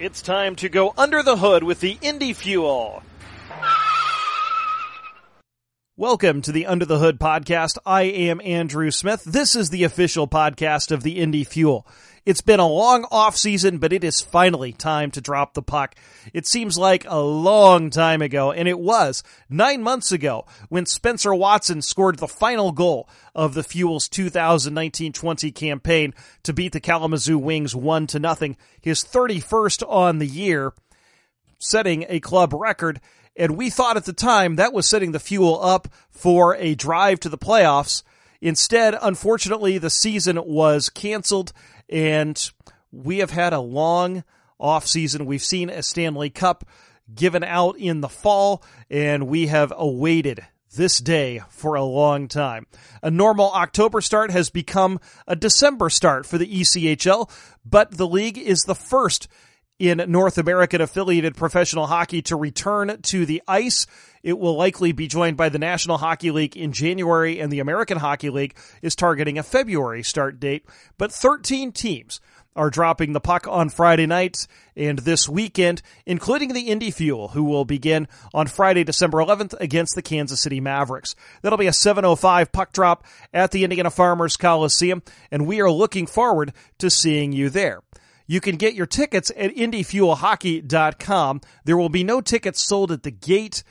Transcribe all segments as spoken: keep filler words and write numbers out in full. It's time to go under the hood with the Indy Fuel. Welcome to the Under the Hood podcast. I am Andrew Smith. This is the official podcast of the Indy Fuel. It's been a long off season, but it is finally time to drop the puck. It seems like a long time ago, and it was nine months ago when Spencer Watson scored the final goal of the Fuel's two thousand nineteen twenty campaign to beat the Kalamazoo Wings one to nothing, his thirty-first on the year, setting a club record. And we thought at the time that was setting the Fuel up for a drive to the playoffs. Instead, unfortunately, the season was canceled, and we have had a long offseason. We've seen a Stanley Cup given out in the fall, and we have awaited this day for a long time. A normal October start has become a December start for the E C H L, but the league is the first in North American affiliated professional hockey to return to the ice. It will likely be joined by the National Hockey League in January, and the American Hockey League is targeting a February start date. But thirteen teams are dropping the puck on Friday nights and this weekend, including the Indy Fuel, who will begin on Friday, December eleventh against the Kansas City Mavericks. That'll be a seven oh five puck drop at the Indiana Farmers Coliseum, and we are looking forward to seeing you there. You can get your tickets at Indy Fuel Hockey dot com. There will be no tickets sold at the gate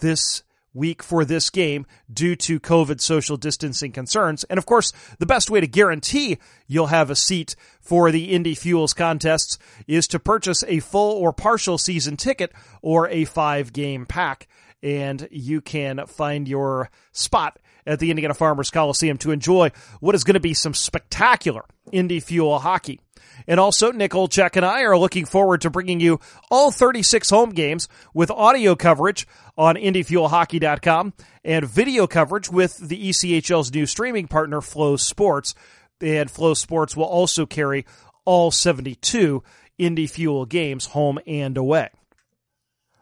this week for this game due to COVID social distancing concerns. And, of course, the best way to guarantee you'll have a seat for the Indy Fuels contests is to purchase a full or partial season ticket or a five-game pack. And you can find your spot at the Indiana Farmers Coliseum to enjoy what is going to be some spectacular Indy Fuel hockey. And also, Nick Olchek and I are looking forward to bringing you all thirty-six home games with audio coverage on Indy Fuel Hockey dot com and video coverage with the E C H L's new streaming partner, FlowSports. And FlowSports will also carry all seventy-two Indy Fuel games, home and away.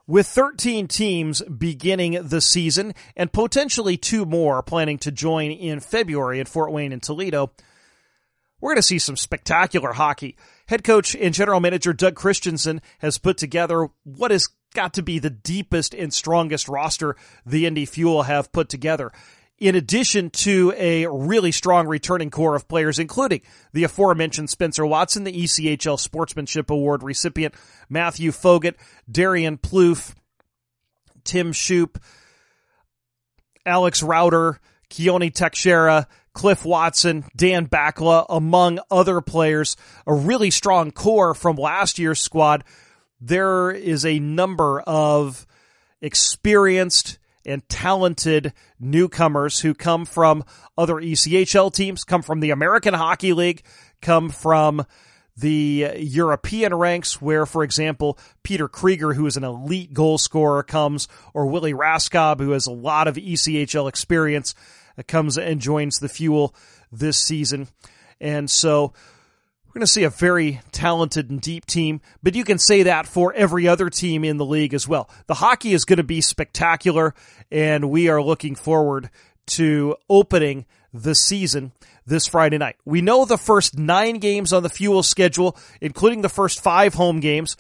With thirteen teams beginning the season and potentially two more planning to join in February at Fort Wayne and Toledo, we're going to see some spectacular hockey. Head coach and general manager Doug Christensen has put together what has got to be the deepest and strongest roster the Indy Fuel have put together. In addition to a really strong returning core of players, including the aforementioned Spencer Watson, the E C H L Sportsmanship Award recipient, Mathieu Foget, Darien Plouffe, Tim Shoup, Alex Rauter, Keone Teixeira, Cliff Watson, Dan Bacala, among other players, a really strong core from last year's squad. There is a number of experienced and talented newcomers who come from other E C H L teams, come from the American Hockey League, come from the European ranks where, for example, Peter Krieger, who is an elite goal scorer, comes, or Willie Raskob, who has a lot of E C H L experience, comes and joins the Fuel this season. And so we're going to see a very talented and deep team, but you can say that for every other team in the league as well. The hockey is going to be spectacular, and we are looking forward to opening the season this Friday night. We know the first nine games on the Fuel schedule, including the first five home games.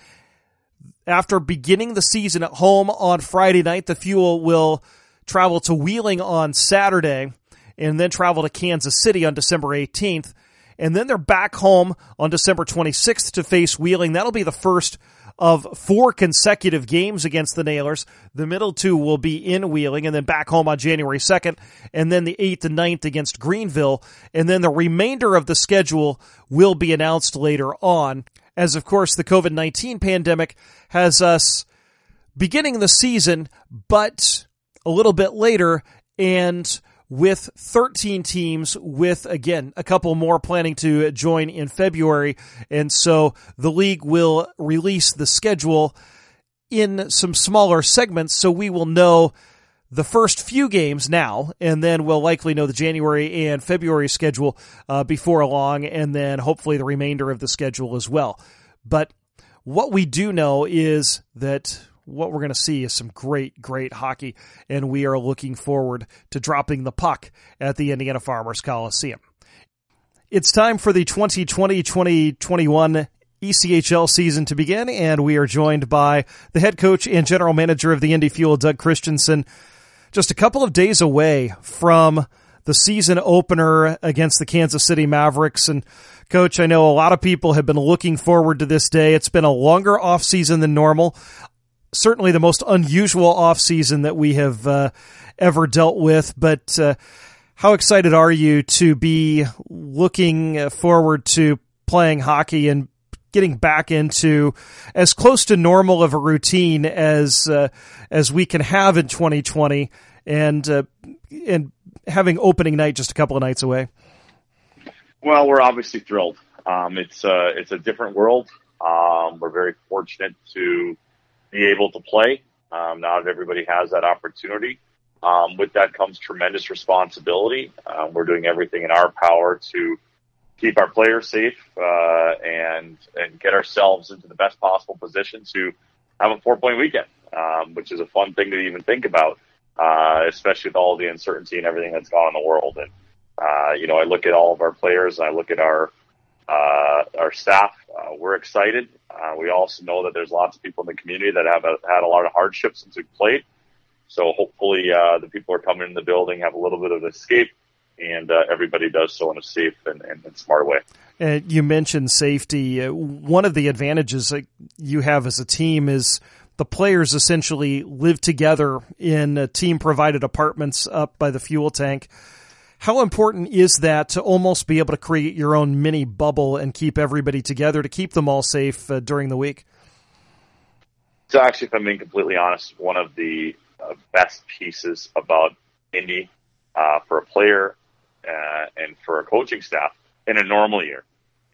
After beginning the season at home on Friday night, the Fuel will travel to Wheeling on Saturday, and then travel to Kansas City on December eighteenth. And then they're back home on December twenty-sixth to face Wheeling. That'll be the first of four consecutive games against the Nailers. The middle two will be in Wheeling, and then back home on January second, and then the eighth and ninth against Greenville. And then the remainder of the schedule will be announced later on, as, of course, the COVID nineteen pandemic has us beginning the season, but a little bit later, and with thirteen teams, with, again, a couple more planning to join in February. And so the league will release the schedule in some smaller segments, so we will know the first few games now, and then we'll likely know the January and February schedule uh, before long, and then hopefully the remainder of the schedule as well. But what we do know is that what we're going to see is some great, great hockey, and we are looking forward to dropping the puck at the Indiana Farmers Coliseum. It's time for the twenty twenty twenty twenty-one E C H L season to begin, and we are joined by the head coach and general manager of the Indy Fuel, Doug Christensen, just a couple of days away from the season opener against the Kansas City Mavericks. And Coach, I know a lot of people have been looking forward to this day. It's been a longer offseason than normal, certainly the most unusual offseason that we have uh, ever dealt with, but uh, how excited are you to be looking forward to playing hockey and getting back into as close to normal of a routine as uh, as we can have in twenty twenty, and uh, and having opening night just a couple of nights away? Well, we're obviously thrilled. Um, it's uh, it's a different world. Um, we're very fortunate to be able to play. Um, not everybody has that opportunity. Um, with that comes tremendous responsibility. Um, we're doing everything in our power to keep our players safe, uh, and, and get ourselves into the best possible position to have a four point weekend, um, which is a fun thing to even think about, uh, especially with all the uncertainty and everything that's gone on in the world. And, uh, you know, I look at all of our players and I look at our, uh, our staff. Uh, we're excited. Uh, we also know that there's lots of people in the community that have a, had a lot of hardships since we've played. So hopefully, uh, the people who are coming in the building have a little bit of an escape. And uh, everybody does so in a safe and, and, and smart way. And you mentioned safety. One of the advantages that you have as a team is the players essentially live together in team-provided apartments up by the fuel tank. How important is that to almost be able to create your own mini bubble and keep everybody together to keep them all safe uh, during the week? It's actually, if I'm being completely honest, one of the uh, best pieces about Indy uh, for a player Uh, and for a coaching staff in a normal year.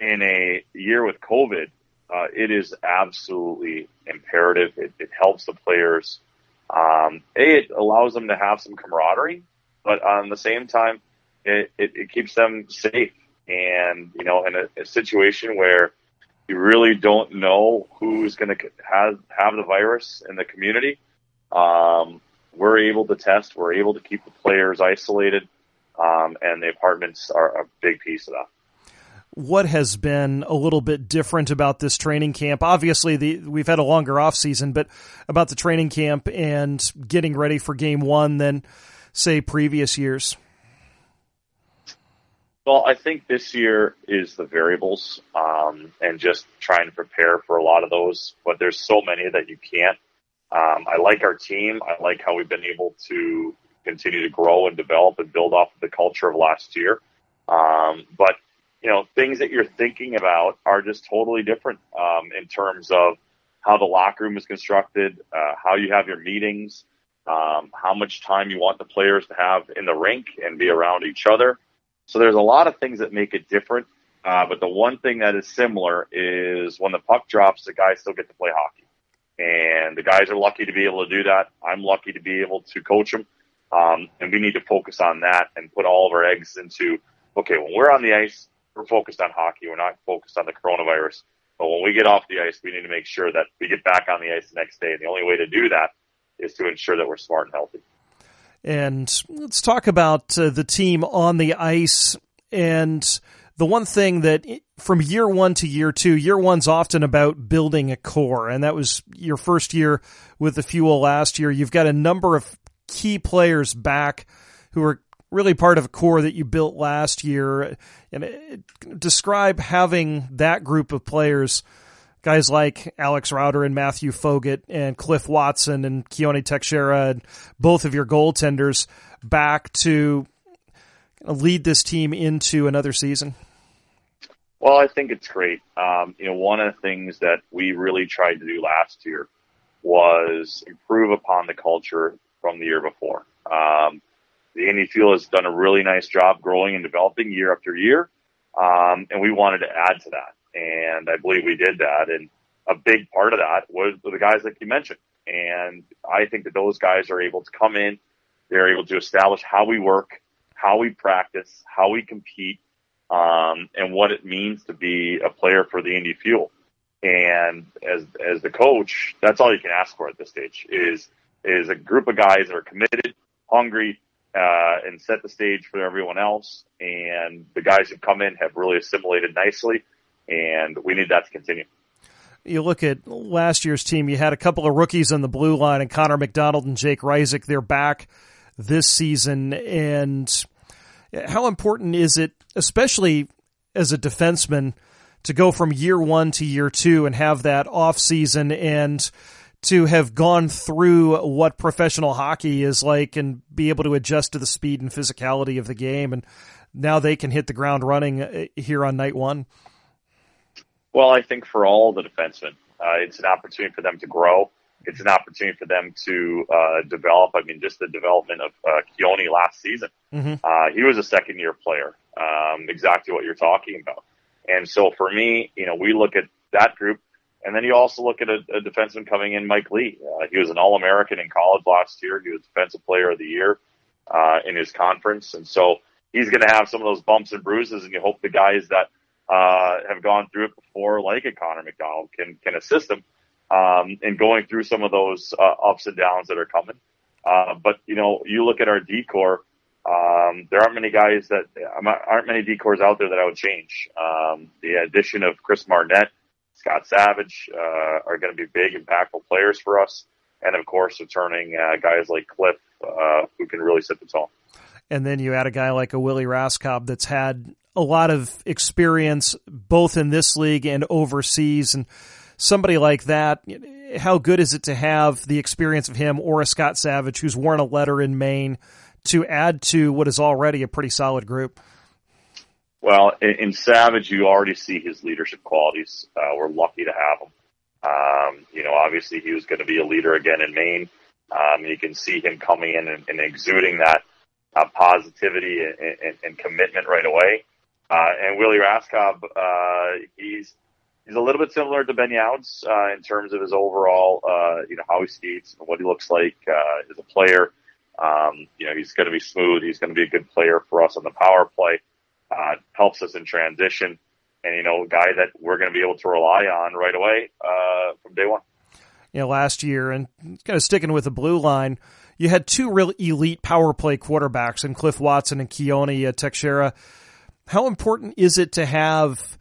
In a year with COVID, uh, it is absolutely imperative. It, it helps the players. Um, a, it allows them to have some camaraderie, but on the same time, it, it, it keeps them safe. And, you know, in a, a situation where you really don't know who's going to have, have the virus in the community, um, we're able to test. We're able to keep the players isolated. Um, and the apartments are a big piece of that. What has been a little bit different about this training camp? Obviously, the, we've had a longer off season, but about the training camp and getting ready for game one than, say, previous years? Well, I think this year is the variables, um, and just trying to prepare for a lot of those, but there's so many that you can't. Um, I like our team. I like how we've been able to continue to grow and develop and build off of the culture of last year. Um, but, you know, things that you're thinking about are just totally different um, in terms of how the locker room is constructed, uh, how you have your meetings, um, how much time you want the players to have in the rink and be around each other. So there's a lot of things that make it different. Uh, but the one thing that is similar is when the puck drops, the guys still get to play hockey. And the guys are lucky to be able to do that. I'm lucky to be able to coach them. Um, and we need to focus on that and put all of our eggs into, okay, when we're on the ice, we're focused on hockey. We're not focused on the coronavirus. But when we get off the ice, we need to make sure that we get back on the ice the next day. And the only way to do that is to ensure that we're smart and healthy. And let's talk about uh, the team on the ice. And the one thing that from year one to year two, year one's often about building a core. And that was your first year with the Fuel last year. You've got a number of key players back who are really part of a core that you built last year. And describe having that group of players, guys like Alex Rauter and Mathieu Foget and Cliff Watson and Keone Teixeira, and both of your goaltenders back to lead this team into another season. Well, I think it's great. Um, you know, one of the things that we really tried to do last year was improve upon the culture from the year before. Um, the Indy Fuel has done a really nice job growing and developing year after year, um, and we wanted to add to that, and I believe we did that, and a big part of that was the guys that you mentioned, and I think that those guys are able to come in, they're able to establish how we work, how we practice, how we compete, um, and what it means to be a player for the Indy Fuel. And as as the coach, that's all you can ask for at this stage, is is a group of guys that are committed, hungry, uh, and set the stage for everyone else. And the guys who've come in have really assimilated nicely. and we need that to continue. You look at last year's team, you had a couple of rookies on the blue line, and Connor McDonald and Jake Ryzik, they're back this season. And how important is it, especially as a defenseman, to go from year one to year two and have that off season and to have gone through what professional hockey is like and be able to adjust to the speed and physicality of the game? And now they can hit the ground running here on night one. Well, I think for all the defensemen, uh, it's an opportunity for them to grow. It's an opportunity for them to uh, develop. I mean, just the development of uh, Keone last season. Mm-hmm. Uh, he was a second-year player, um, exactly what you're talking about. And so for me, you know, we look at that group, and then you also look at a, a defenseman coming in, Mike Lee. Uh, he was an All-American in college last year. He was Defensive Player of the Year uh, in his conference. And so he's going to have some of those bumps and bruises, and you hope the guys that uh have gone through it before, like a Connor McDonald, can can assist them um in going through some of those uh, ups and downs that are coming. Uh but you know, you look at our D-core, um there aren't many guys that aren't many D-cores out there that I would change. Um the addition of Chris Martinet, Scott Savage uh are going to be big, impactful players for us, and of course returning uh, guys like Cliff uh who can really set the tone. And then you add a guy like a Willie Raskob that's had a lot of experience both in this league and overseas, and somebody like that, how good is it to have the experience of him or a Scott Savage who's worn a letter in Maine to add to what is already a pretty solid group? Well, in Savage, you already see his leadership qualities. Uh, we're lucky to have him. Um, you know, obviously he was going to be a leader again in Maine. Um, you can see him coming in and, and exuding that uh, positivity and, and, and commitment right away. Uh, and Willie Raskob, uh, he's, he's a little bit similar to Ben Youds, uh, in terms of his overall, uh, you know, how he skates and what he looks like, uh, as a player. Um, you know, he's going to be smooth. He's going to be a good player for us on the power play, uh, helps us in transition, and, you know, a guy that we're going to be able to rely on right away, uh, from day one. You know, last year, and kind of sticking with the blue line, you had two real elite power play quarterbacks in Cliff Watson and Keone Teixeira. How important is it to have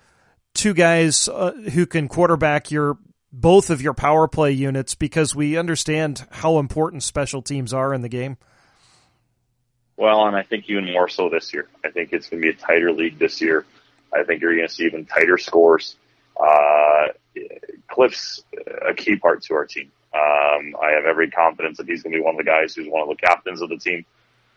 two guys uh, who can quarterback your both of your power play units, because we understand how important special teams are in the game? Well, and I think even more so this year. I think it's going to be a tighter league this year. I think you're going to see even tighter scores. Uh, Cliff's a key part to our team. Um, I have every confidence that he's going to be one of the guys who's one of the captains of the team.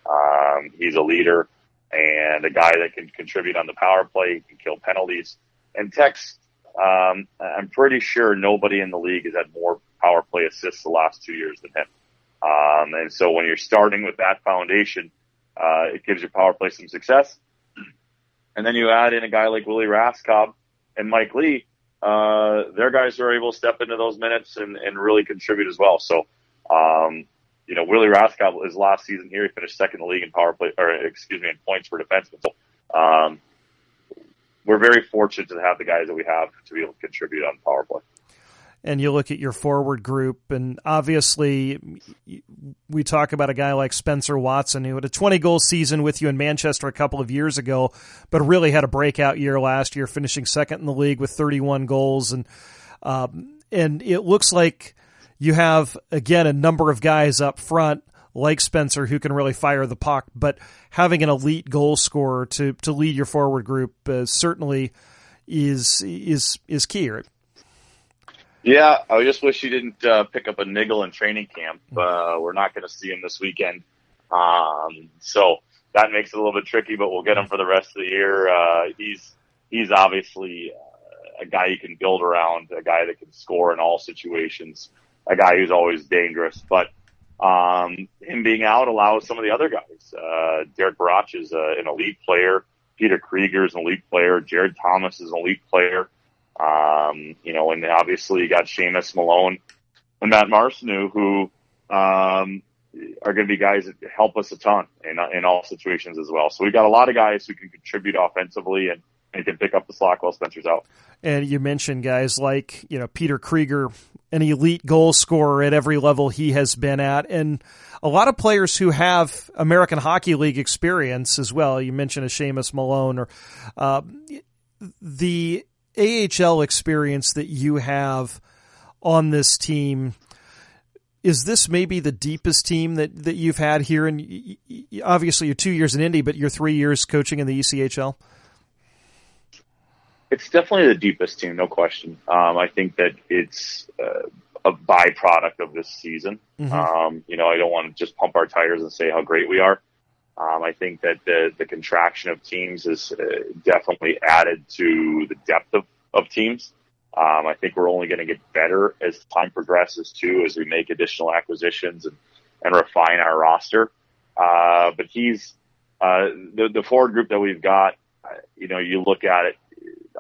Um, he's a leader and a guy that can contribute on the power play, can kill penalties. And Tex, um, I'm pretty sure nobody in the league has had more power play assists the last two years than him. Um, and so when you're starting with that foundation, uh, it gives your power play some success. And then you add in a guy like Willie Raskob and Mike Lee, uh, their guys are able to step into those minutes and, and really contribute as well. So, um, You know, Willie Raskob, his last season here, he finished second in the league in power play, or excuse me, in points for defensemen. So, um, we're very fortunate to have the guys that we have to be able to contribute on power play. And you look at your forward group, and obviously we talk about a guy like Spencer Watson, who had a twenty-goal season with you in Manchester a couple of years ago, but really had a breakout year last year, finishing second in the league with thirty-one goals. And um, and it looks like you have, again, a number of guys up front like Spencer who can really fire the puck, but having an elite goal scorer to, to lead your forward group uh, certainly is is is key. Right? Yeah, I just wish he didn't uh, pick up a niggle in training camp. Uh, we're not going to see him this weekend. Um, so that makes it a little bit tricky, but we'll get him for the rest of the year. Uh, he's, he's obviously a guy you can build around, a guy that can score in all situations, a guy who's always dangerous, but um, him being out allows some of the other guys. Uh, Derek Barach is uh, an elite player. Peter Krieger is an elite player. Jared Thomas is an elite player. Um, you know, and obviously you got Seamus Malone and Matt Marcinew, who um, are going to be guys that help us a ton in, in all situations as well. So we've got a lot of guys who can contribute offensively and, and can pick up the slack while Spencer's out. And you mentioned guys like, you know, Peter Krieger, an elite goal scorer at every level he has been at, and a lot of players who have American Hockey League experience as well. You mentioned a Seamus Malone, or uh, the A H L experience that you have on this team, is this maybe the deepest team that, that you've had here? And obviously you're two years in Indy, but you're three years coaching in the E C H L. It's definitely the deepest team, no question. Um, I think that it's uh, a byproduct of this season. Mm-hmm. Um, you know, I don't want to just pump our tires and say how great we are. Um, I think that the, the contraction of teams has uh, definitely added to the depth of, of teams. Um, I think we're only going to get better as time progresses, too, as we make additional acquisitions and, and refine our roster. Uh, but he's uh, the, the forward group that we've got, you know, you look at it,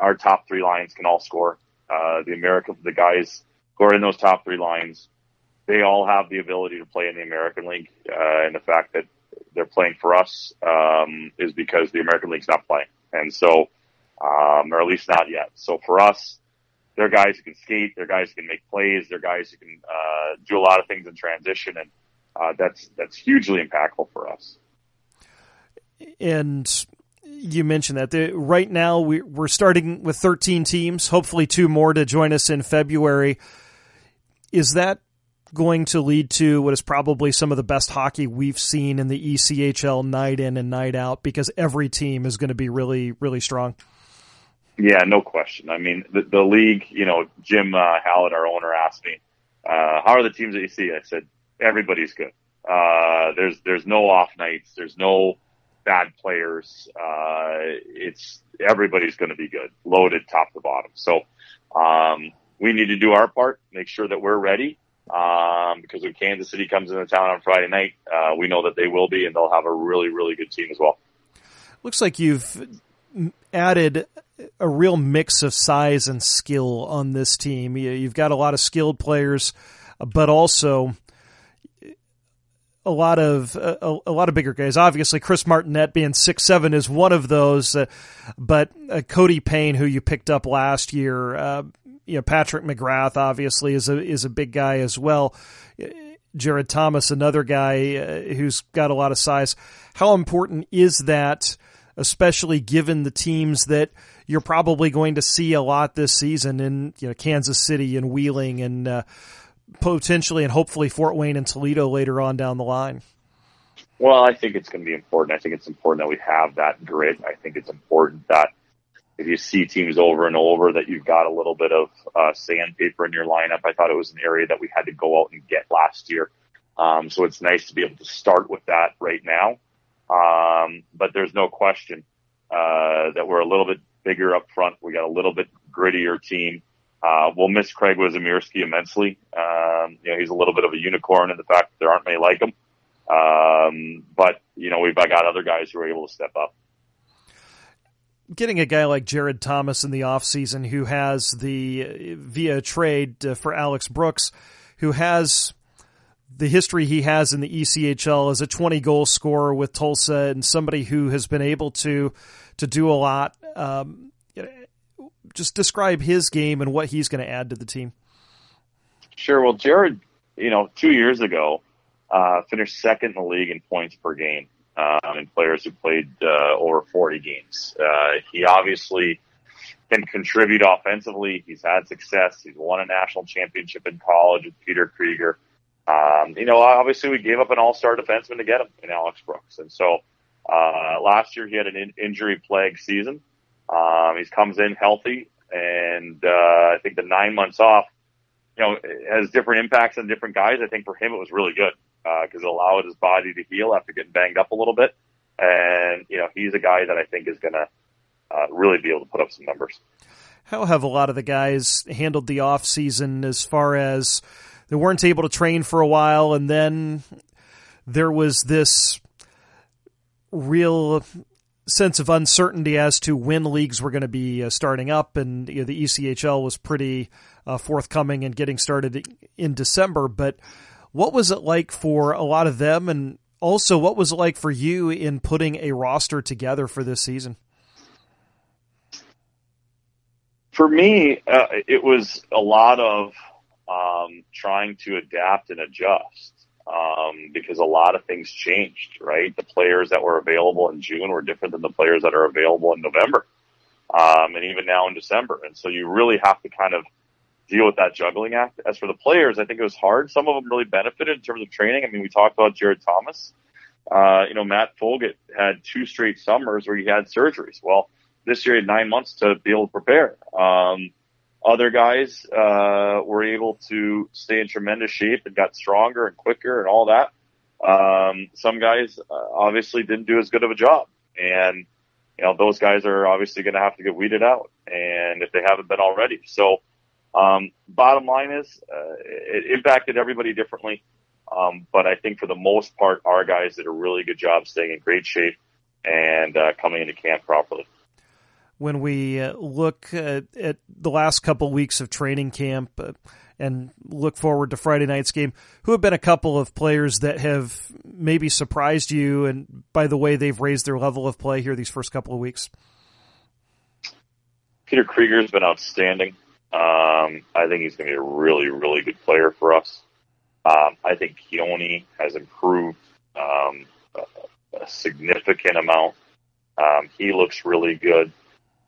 our top three lines can all score. Uh, the American, the guys who are in those top three lines, they all have the ability to play in the American League. Uh, and the fact that they're playing for us um, is because the American League's not playing. And so, um, or at least not yet. So for us, they're guys who can skate, they're guys who can make plays, they're guys who can uh, do a lot of things in transition, and uh, that's that's hugely impactful for us. And you mentioned that the, right now we, we're starting with thirteen teams, hopefully two more to join us in February. Is that going to lead to what is probably some of the best hockey we've seen in the E C H L night in and night out, because every team is going to be really, really strong? Yeah, no question. I mean, the, the league, you know, Jim uh, Hallett, our owner, asked me, uh, how are the teams that you see? I said, everybody's good. Uh, there's there's no off nights. There's no bad players. Uh, it's everybody's going to be good, loaded top to bottom. So um, we need to do our part, make sure that we're ready, um, because when Kansas City comes into town on Friday night, uh, we know that they will be, and they'll have a really, really good team as well. Looks like you've added a real mix of size and skill on this team. You've got a lot of skilled players, but also a lot of a, a lot of bigger guys. Obviously, Chris Martinet being six seven is one of those, uh, but uh, Cody Payne, who you picked up last year, uh, you know, Patrick McGrath obviously is a is a big guy as well. Jared Thomas, another guy uh, who's got a lot of size. How important is that, especially given the teams that you're probably going to see a lot this season in, you know, Kansas City and Wheeling and uh, potentially and hopefully Fort Wayne and Toledo later on down the line? Well, I think it's going to be important. I think it's important that we have that grit. I think it's important that if you see teams over and over that you've got a little bit of uh, sandpaper in your lineup. I thought it was an area that we had to go out and get last year. Um, so it's nice to be able to start with that right now. Um, but there's no question, uh, that we're a little bit bigger up front. We got a little bit grittier team. Uh, we'll miss Craig Wazimierski immensely. Um, you know, he's a little bit of a unicorn in the fact that there aren't many like him. Um, but, you know, we've got other guys who are able to step up. Getting a guy like Jared Thomas in the offseason, who has the, via trade for Alex Brooks, who has the history he has in the E C H L as a twenty-goal scorer with Tulsa and somebody who has been able to to do a lot. Um, just describe his game and what he's going to add to the team. Sure. Well, Jared, you know, two years ago, uh, finished second in the league in points per game um, in players who played uh, over forty games. Uh, he obviously can contribute offensively. He's had success. He's won a national championship in college with Peter Krieger. Um, you know, obviously we gave up an all-star defenseman to get him in Alex Brooks. And so, uh, last year he had an in- injury plagued season. Um, he comes in healthy and, uh, I think the nine months off, you know, has different impacts on different guys. I think for him it was really good, uh, cause it allowed his body to heal after getting banged up a little bit. And, you know, he's a guy that I think is going to, uh, really be able to put up some numbers. How have a lot of the guys handled the off season as far as, they weren't able to train for a while, and then there was this real sense of uncertainty as to when leagues were going to be uh, starting up, and you know, the E C H L was pretty uh, forthcoming and getting started in December. But what was it like for a lot of them, and also what was it like for you in putting a roster together for this season? For me, uh, it was a lot of Um, trying to adapt and adjust, um, because a lot of things changed, right? The players that were available in June were different than the players that are available in November. um, and even now in December. And so you really have to kind of deal with that juggling act. As for the players, I think it was hard. Some of them really benefited in terms of training. I mean, we talked about Jared Thomas. Uh, you know, Matt Foget had two straight summers where he had surgeries. Well, this year he had nine months to be able to prepare. Um, other guys, uh, were able to stay in tremendous shape and got stronger and quicker and all that. Um, some guys uh, obviously didn't do as good of a job. And, you know, those guys are obviously going to have to get weeded out, and if they haven't been already. So, um, bottom line is, uh, it impacted everybody differently. Um, but I think for the most part, our guys did a really good job staying in great shape and uh, coming into camp properly. When we uh, look uh, at the last couple weeks of training camp uh, and look forward to Friday night's game, who have been a couple of players that have maybe surprised you and by the way they've raised their level of play here these first couple of weeks? Peter Krieger has been outstanding. Um, I think he's going to be a really, really good player for us. Um, I think Keone has improved um, a, a significant amount. Um, he looks really good.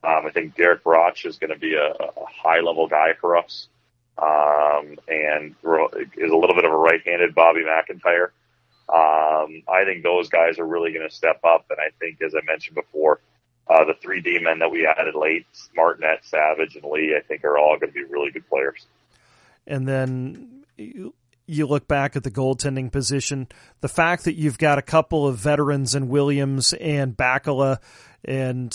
Um, I think Derek Barach is going to be a, a high-level guy for us, um, and is a little bit of a right-handed Bobby McIntyre. Um, I think those guys are really going to step up, and I think, as I mentioned before, uh, the three D men that we added late, Martinet, Savage, and Lee, I think are all going to be really good players. And then you... You look back at the goaltending position, the fact that you've got a couple of veterans in Williams and Bacala, and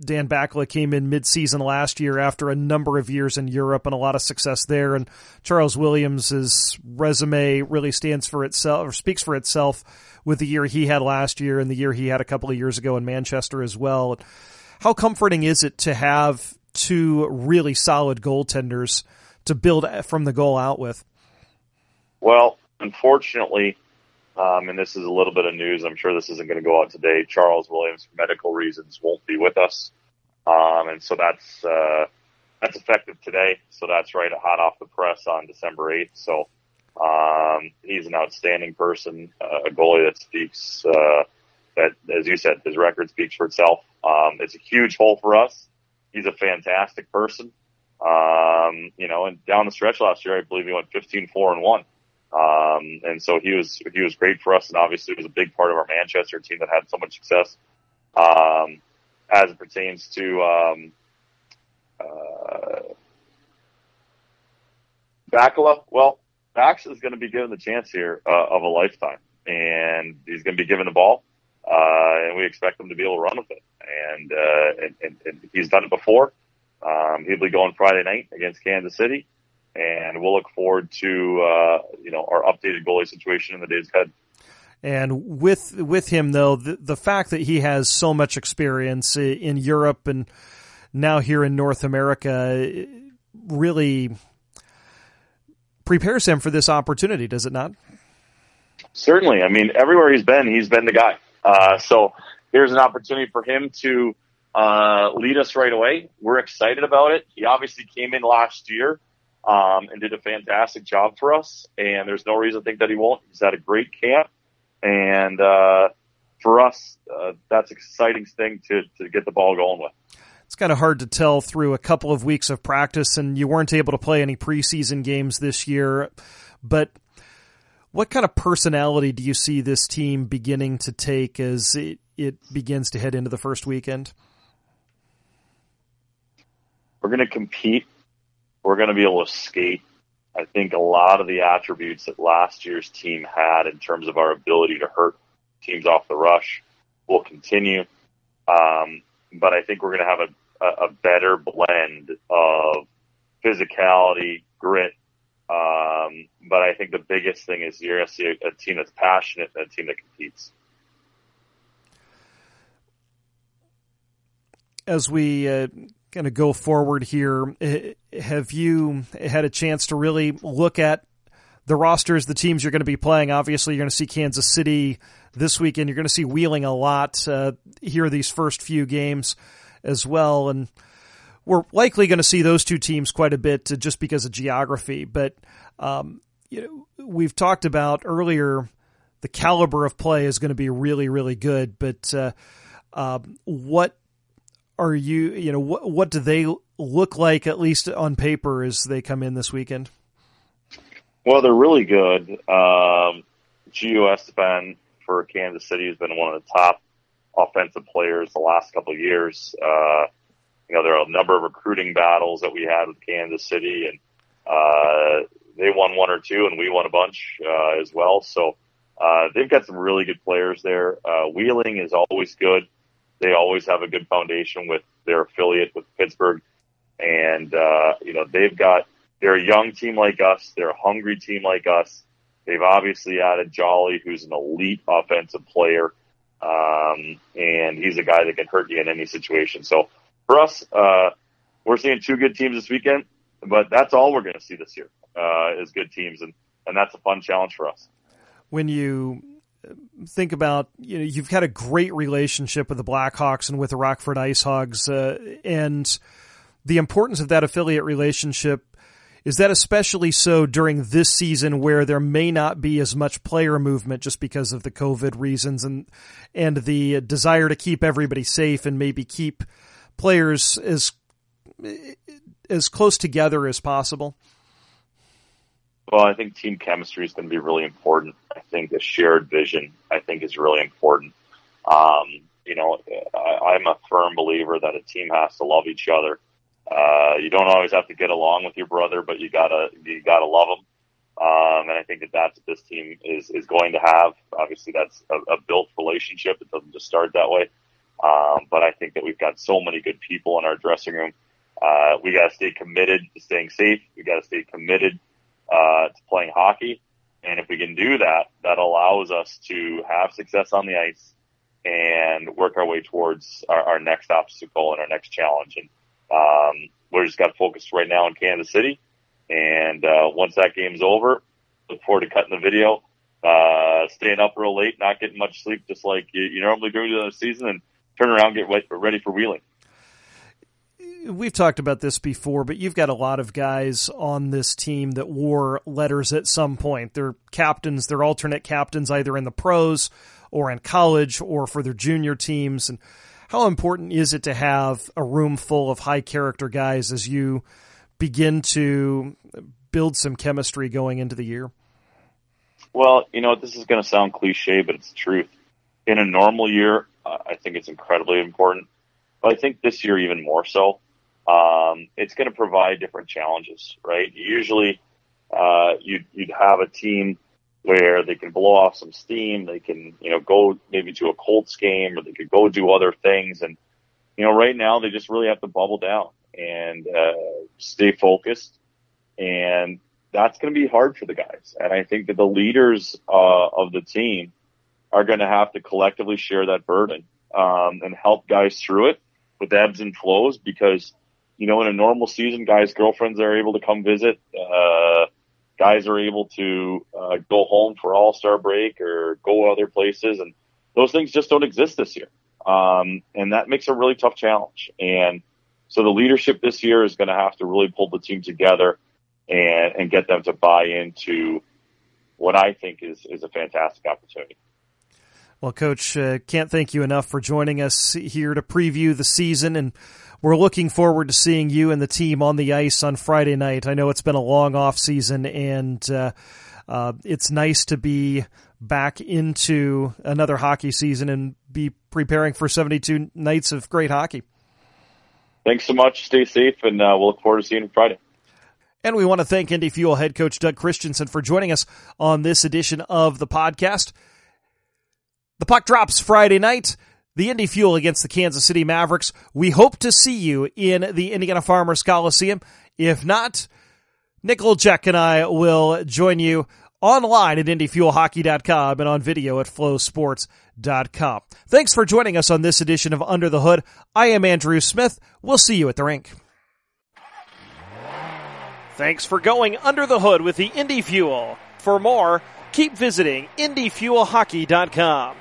Dan Bacala came in mid-season last year after a number of years in Europe and a lot of success there. And Charles Williams's resume really stands for itself, or speaks for itself, with the year he had last year and the year he had a couple of years ago in Manchester as well. How comforting is it to have two really solid goaltenders to build from the goal out with? Well, unfortunately, um, and this is a little bit of news, I'm sure this isn't going to go out today, Charles Williams, for medical reasons, won't be with us. Um, and so that's uh, that's effective today. So that's right, hot off the press on December eighth. So um, he's an outstanding person, uh, a goalie that speaks, uh, that, as you said, his record speaks for itself. Um, it's a huge hole for us. He's a fantastic person. Um, you know, and down the stretch last year, I believe he went fifteen four and one. Um, and so he was, he was great for us. And obviously it was a big part of our Manchester team that had so much success. Um, as it pertains to, um, uh, Bacala, well, Bax is going to be given the chance here uh, of a lifetime, and he's going to be given the ball. Uh, and we expect him to be able to run with it. And, uh, and, and, and he's done it before. Um, he'll be going Friday night against Kansas City. And we'll look forward to, uh, you know, our updated goalie situation in the days ahead. And with with him, though, the, the fact that he has so much experience in Europe and now here in North America really prepares him for this opportunity, does it not? Certainly. I mean, everywhere he's been, he's been the guy. Uh, so here's an opportunity for him to uh, lead us right away. We're excited about it. He obviously came in last year. Um, and did a fantastic job for us, and there's no reason to think that he won't. He's had a great camp, and uh, for us, uh, that's an exciting thing to, to get the ball going with. It's kind of hard to tell through a couple of weeks of practice, and you weren't able to play any preseason games this year, but what kind of personality do you see this team beginning to take as it, it begins to head into the first weekend? We're going to compete. We're going to be able to skate. I think a lot of the attributes that last year's team had in terms of our ability to hurt teams off the rush will continue. Um, but I think we're going to have a, a better blend of physicality, grit. Um, but I think the biggest thing is you're going to see a, a team that's passionate and a team that competes. As we uh, kind of go forward here, have you had a chance to really look at the rosters, the teams you're going to be playing? Obviously, you're going to see Kansas City this weekend. You're going to see Wheeling a lot uh, here these first few games as well. And we're likely going to see those two teams quite a bit just because of geography. But um, you know, we've talked about earlier the caliber of play is going to be really, really good. But uh, uh, what are you, you know, what, what do they look like, at least on paper, as they come in this weekend? Well, they're really good. Um, Gio Estepan for Kansas City has been one of the top offensive players the last couple of years. Uh, you know, there are a number of recruiting battles that we had with Kansas City, and uh, they won one or two, and we won a bunch uh, as well. So uh, they've got some really good players there. Uh, Wheeling is always good. They always have a good foundation with their affiliate with Pittsburgh. And, uh, you know, they've got, they're a young team like us. They're a hungry team like us. They've obviously added Jolly, who's an elite offensive player. Um, and he's a guy that can hurt you in any situation. So for us, uh, we're seeing two good teams this weekend, but that's all we're going to see this year, uh, is good teams. And, and that's a fun challenge for us. When you think about, you know, you've had a great relationship with the Blackhawks and with the Rockford IceHogs, uh, and the importance of that affiliate relationship, is that especially so during this season where there may not be as much player movement just because of the COVID reasons and and the desire to keep everybody safe and maybe keep players as as close together as possible? Well, I think team chemistry is going to be really important. I think the shared vision, I think, is really important. Um, you know, I, I'm a firm believer that a team has to love each other. Uh, you don't always have to get along with your brother, but you gotta, you gotta love him. Um, and I think that that's what this team is, is going to have. Obviously, that's a, a built relationship. It doesn't just start that way. Um, but I think that we've got so many good people in our dressing room. Uh, we gotta stay committed to staying safe. We gotta stay committed, uh, to playing hockey. And if we can do that, that allows us to have success on the ice and work our way towards our, our next obstacle and our next challenge. And, Um, we're just got focused right now in Kansas City, and uh, once that game's over, look forward to cutting the video, uh, staying up real late, not getting much sleep, just like you, you normally do during the season, and turn around, get ready for Wheeling. We've talked about this before, but you've got a lot of guys on this team that wore letters at some point. They're captains, they're alternate captains, either in the pros or in college or for their junior teams, and how important is it to have a room full of high character guys as you begin to build some chemistry going into the year? Well, you know, this is going to sound cliche, but it's the truth. In a normal year, uh, I think it's incredibly important. But I think this year even more so. Um, it's going to provide different challenges, right? Usually uh, you'd, you'd have a team where they can blow off some steam, they can, you know, go maybe to a Colts game, or they could go do other things. And, you know, right now they just really have to bubble down and uh, stay focused. And that's going to be hard for the guys. And I think that the leaders uh, of the team are going to have to collectively share that burden um, and help guys through it with ebbs and flows because, you know, in a normal season, guys' girlfriends are able to come visit, uh, guys are able to uh, go home for all-star break or go other places. And those things just don't exist this year. Um, and that makes a really tough challenge. And so the leadership this year is going to have to really pull the team together and, and get them to buy into what I think is, is a fantastic opportunity. Well, Coach, uh, can't thank you enough for joining us here to preview the season, and we're looking forward to seeing you and the team on the ice on Friday night. I know it's been a long off season, and uh, uh, it's nice to be back into another hockey season and be preparing for seventy-two nights of great hockey. Thanks so much. Stay safe, and uh, we'll look forward to seeing you Friday. And we want to thank Indy Fuel head coach Doug Christensen for joining us on this edition of the podcast. The puck drops Friday night. The Indy Fuel against the Kansas City Mavericks. We hope to see you in the Indiana Farmers Coliseum. If not, Nick Olczyk and I will join you online at Indy Fuel Hockey dot com and on video at Flow Sports dot com. Thanks for joining us on this edition of Under the Hood. I am Andrew Smith. We'll see you at the rink. Thanks for going Under the Hood with the Indy Fuel. For more, keep visiting Indy Fuel Hockey dot com.